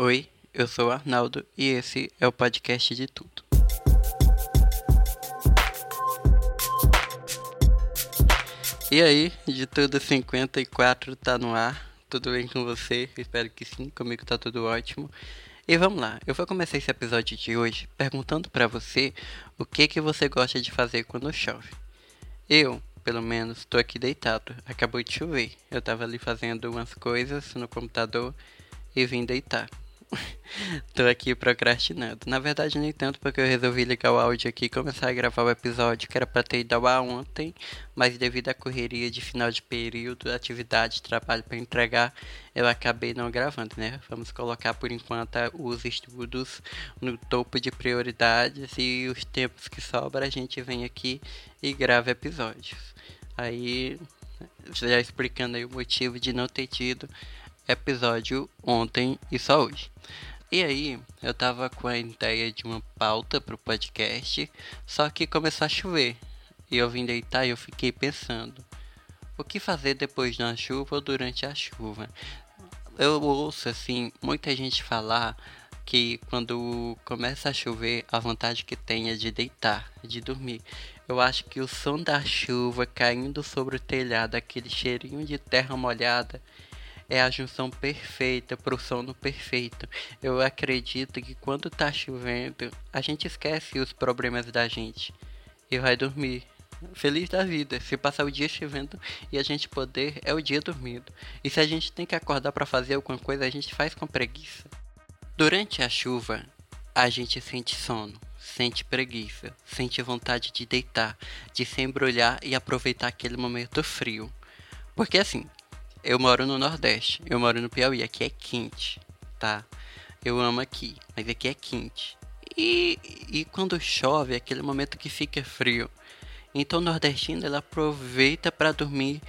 Oi, eu sou o Arnaldo e esse é o podcast De Tudo. E aí, De Tudo 54 tá no ar, tudo bem com você? Espero que sim, comigo tá tudo ótimo. E vamos lá, eu vou começar esse episódio de hoje perguntando pra você o que você gosta de fazer quando chove. Eu, pelo menos, tô aqui deitado, acabou de chover, eu tava ali fazendo umas coisas no computador e vim deitar. Tô aqui procrastinando. Na verdade, nem tanto, porque eu resolvi ligar o áudio aqui e começar a gravar o episódio, que era pra ter ido ao ar ontem, mas devido à correria de final de período, atividade, trabalho pra entregar, eu acabei não gravando, né? Vamos colocar por enquanto os estudos no topo de prioridades e os tempos que sobra a gente vem aqui e grava episódios. Aí, já explicando aí o motivo de não ter tido episódio ontem e só hoje. E aí, eu tava com a ideia de uma pauta pro podcast, só que começou a chover. E eu vim deitar e eu fiquei pensando, o que fazer depois da chuva ou durante a chuva? Eu ouço, assim, muita gente falar que quando começa a chover, a vontade que tem é de deitar, de dormir. Eu acho que o som da chuva caindo sobre o telhado, aquele cheirinho de terra molhada, é a junção perfeita pro sono perfeito. Eu acredito que quando tá chovendo, a gente esquece os problemas da gente e vai dormir. Feliz da vida. Se passar o dia chovendo e a gente poder, é o dia dormindo. E se a gente tem que acordar pra fazer alguma coisa, a gente faz com preguiça. Durante a chuva, a gente sente sono, sente preguiça, sente vontade de deitar, de se embrulhar e aproveitar aquele momento frio. Porque assim, eu moro no Nordeste, eu moro no Piauí, aqui é quente, tá? Eu amo aqui, mas aqui é quente. E quando chove, é aquele momento que fica frio. Então o nordestino, ele aproveita pra dormir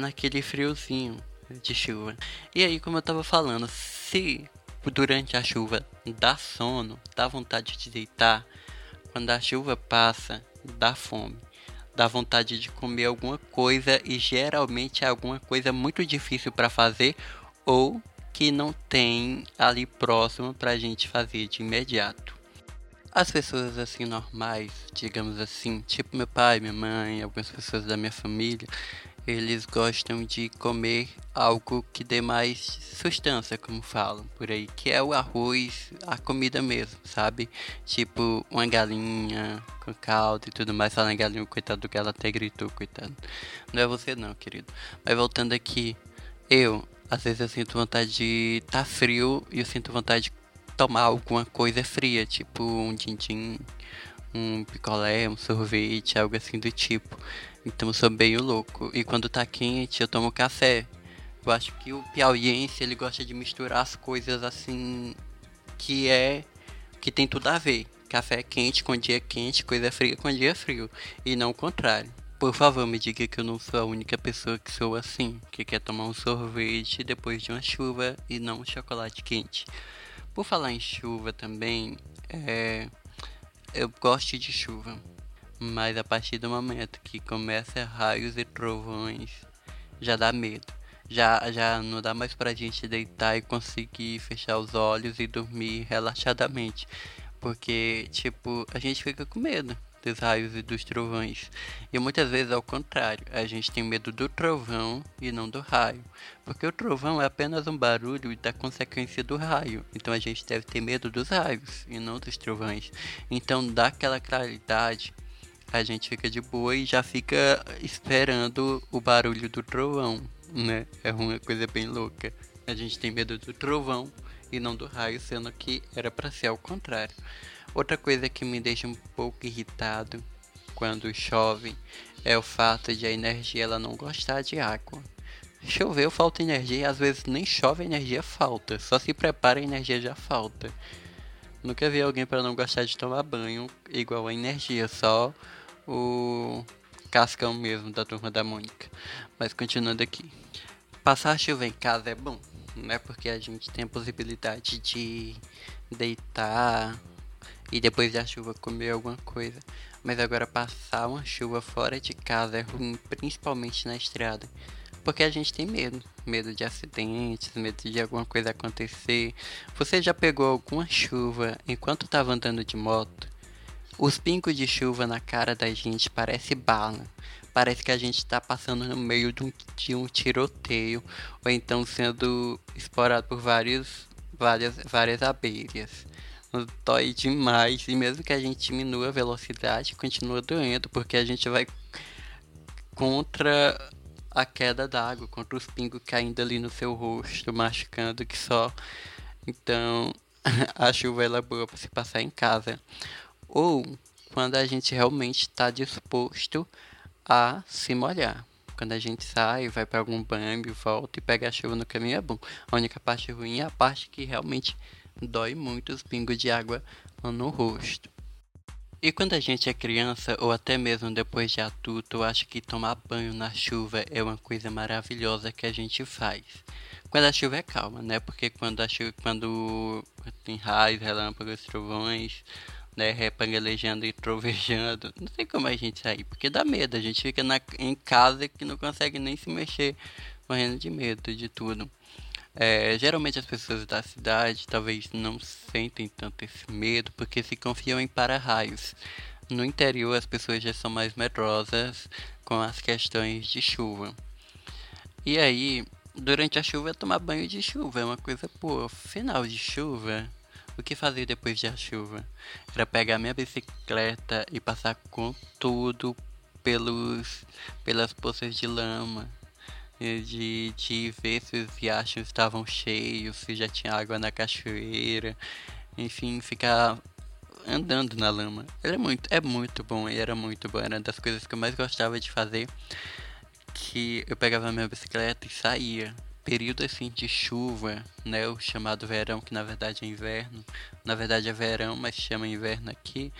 naquele friozinho de chuva. E aí, como eu tava falando, se durante a chuva dá sono, dá vontade de deitar, quando a chuva passa, dá fome. Dá vontade de comer alguma coisa e geralmente é alguma coisa muito difícil para fazer ou que não tem ali próximo pra gente fazer de imediato. As pessoas assim normais, digamos assim, tipo meu pai, minha mãe, algumas pessoas da minha família, eles gostam de comer algo que dê mais sustância, como falam por aí, que é o arroz, a comida mesmo, sabe? Tipo uma galinha com caldo e tudo mais. Fala em galinha, coitado do galo, até gritou, coitado. Não é você não, querido. Mas voltando aqui, às vezes eu sinto vontade de tá frio e eu sinto vontade de tomar alguma coisa fria, tipo um din-din, um picolé, um sorvete, algo assim do tipo. Então eu sou bem louco. E quando tá quente, eu tomo café. Eu acho que o piauiense, ele gosta de misturar as coisas assim, que tem tudo a ver. Café quente com dia quente, coisa fria com dia frio. E não o contrário. Por favor, me diga que eu não sou a única pessoa que sou assim, que quer tomar um sorvete depois de uma chuva e não um chocolate quente. Por falar em chuva também, eu gosto de chuva, mas a partir do momento que começa raios e trovões, já dá medo. Já não dá mais pra gente deitar e conseguir fechar os olhos e dormir relaxadamente. Porque, a gente fica com medo dos raios e dos trovões. E muitas vezes ao contrário, a gente tem medo do trovão e não do raio. Porque o trovão é apenas um barulho da consequência do raio. Então a gente deve ter medo dos raios e não dos trovões. Então dá aquela claridade, a gente fica de boa e já fica esperando o barulho do trovão, né? É uma coisa bem louca. A gente tem medo do trovão e não do raio, sendo que era pra ser ao contrário. Outra coisa que me deixa um pouco irritado quando chove é o fato de a energia ela não gostar de água. Choveu, falta energia, às vezes nem chove, a energia falta. Só se prepara, a energia já falta. Nunca vi alguém para não gostar de tomar banho igual a energia, só o cascão mesmo da Turma da Mônica. Mas continuando aqui, passar a chuva em casa é bom, né? Porque a gente tem a possibilidade de deitar e depois da chuva comer alguma coisa. Mas agora passar uma chuva fora de casa é ruim, principalmente na estrada. porque a gente tem medo. Medo de acidentes, medo de alguma coisa acontecer. Você já pegou alguma chuva enquanto estava andando de moto? Os pingos de chuva na cara da gente parece bala. Parece que a gente está passando no meio de um tiroteio, ou então sendo explorado por várias abelhas. Nos dói demais, e mesmo que a gente diminua a velocidade, continua doendo, porque a gente vai contra a queda d'água, contra os pingos caindo ali no seu rosto, machucando que só. Então, a chuva ela é boa para se passar em casa. Ou quando a gente realmente está disposto a se molhar. Quando a gente sai, vai para algum banho, volta e pega a chuva no caminho, é bom. A única parte ruim é a parte que realmente dói muito, os pingos de água no rosto. E quando a gente é criança, ou até mesmo depois de adulto, eu acho que tomar banho na chuva é uma coisa maravilhosa que a gente faz. Quando a chuva é calma, né? Porque quando tem raios, relâmpagos, trovões, né? Repangalejando e trovejando. Não sei como a gente sair, porque dá medo. A gente fica em casa que não consegue nem se mexer, morrendo de medo de tudo. Geralmente as pessoas da cidade talvez não sentem tanto esse medo porque se confiam em para-raios. No interior as pessoas já são mais medrosas com as questões de chuva. E aí, durante a chuva, tomar banho de chuva é uma coisa boa. Final de chuva, o que fazer depois da chuva? Era pegar minha bicicleta e passar com tudo pelas poças de lama. De ver se os riachos estavam cheios, se já tinha água na cachoeira, enfim, ficar andando na lama. Era muito bom, era uma das coisas que eu mais gostava de fazer, que eu pegava minha bicicleta e saía. Período assim de chuva, né, o chamado verão, que na verdade é inverno, na verdade é verão, mas se chama inverno aqui.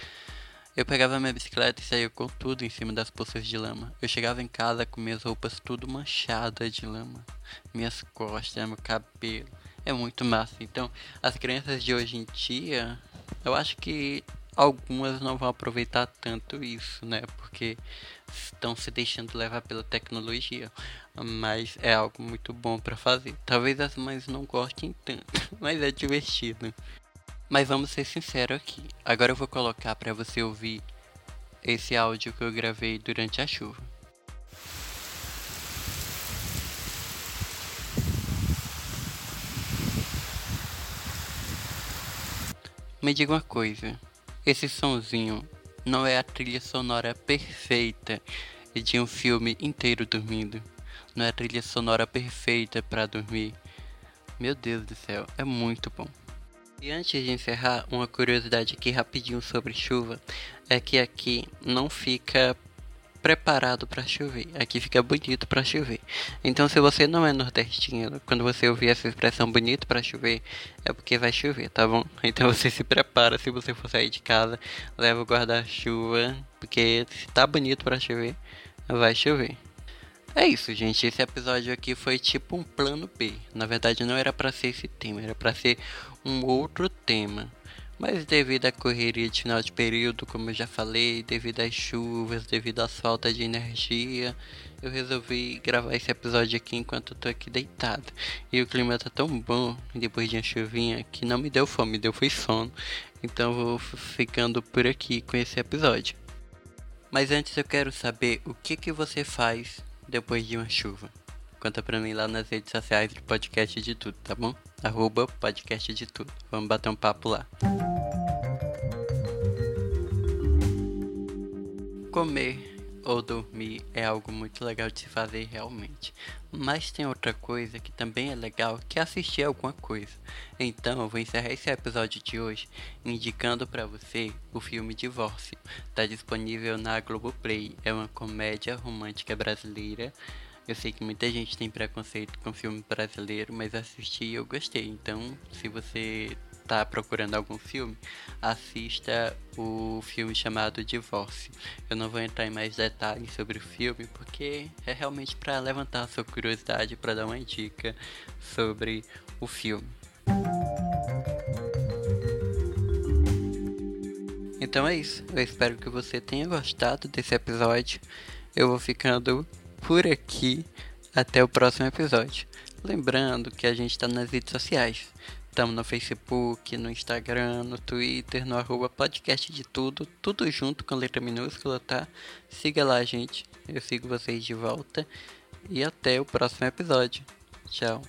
Eu pegava minha bicicleta e saía com tudo em cima das poças de lama. Eu chegava em casa com minhas roupas tudo manchadas de lama. Minhas costas, meu cabelo. É muito massa. Então, as crianças de hoje em dia, eu acho que algumas não vão aproveitar tanto isso, né? Porque estão se deixando levar pela tecnologia. Mas é algo muito bom pra fazer. Talvez as mães não gostem tanto, mas é divertido. Mas vamos ser sinceros aqui. Agora eu vou colocar para você ouvir esse áudio que eu gravei durante a chuva. Me diga uma coisa. Esse sonzinho não é a trilha sonora perfeita de um filme inteiro dormindo. Não é a trilha sonora perfeita para dormir. Meu Deus do céu, é muito bom. E antes de encerrar, uma curiosidade aqui rapidinho sobre chuva, é que aqui não fica preparado para chover, aqui fica bonito para chover. Então se você não é nordestino, quando você ouvir essa expressão bonito para chover, é porque vai chover, tá bom? Então você se prepara, se você for sair de casa, leva o guarda-chuva, porque se tá bonito para chover, vai chover. É isso, gente, esse episódio aqui foi tipo um plano B. Na verdade não era pra ser esse tema, era pra ser um outro tema. Mas devido à correria de final de período, como eu já falei, devido às chuvas, devido à falta de energia, eu resolvi gravar esse episódio aqui enquanto eu tô aqui deitado. E o clima tá tão bom, depois de uma chuvinha, que não me deu fome, me deu foi sono. Então eu vou ficando por aqui com esse episódio. Mas antes eu quero saber o que você faz depois de uma chuva. Conta pra mim lá nas redes sociais do podcast de tudo, tá bom? @podcastdetudo. Vamos bater um papo lá. Comer ou dormir é algo muito legal de se fazer realmente. Mas tem outra coisa que também é legal, que é assistir alguma coisa. Então eu vou encerrar esse episódio de hoje indicando pra você o filme Divórcio. Tá disponível na Globoplay. É uma comédia romântica brasileira. Eu sei que muita gente tem preconceito com filme brasileiro, mas assisti e eu gostei. Então, se você tá procurando algum filme, assista o filme chamado Divórcio. Eu não vou entrar em mais detalhes sobre o filme, porque é realmente para levantar a sua curiosidade, para dar uma dica sobre o filme. Então é isso. Eu espero que você tenha gostado desse episódio. Eu vou ficando por aqui, Até o próximo episódio. Lembrando que a gente está nas redes sociais. Estamos no Facebook, no Instagram, no Twitter, no @podcastdetudo, tudo junto com letra minúscula, tá? Siga lá, gente. Eu sigo vocês de volta. E até o próximo episódio. Tchau.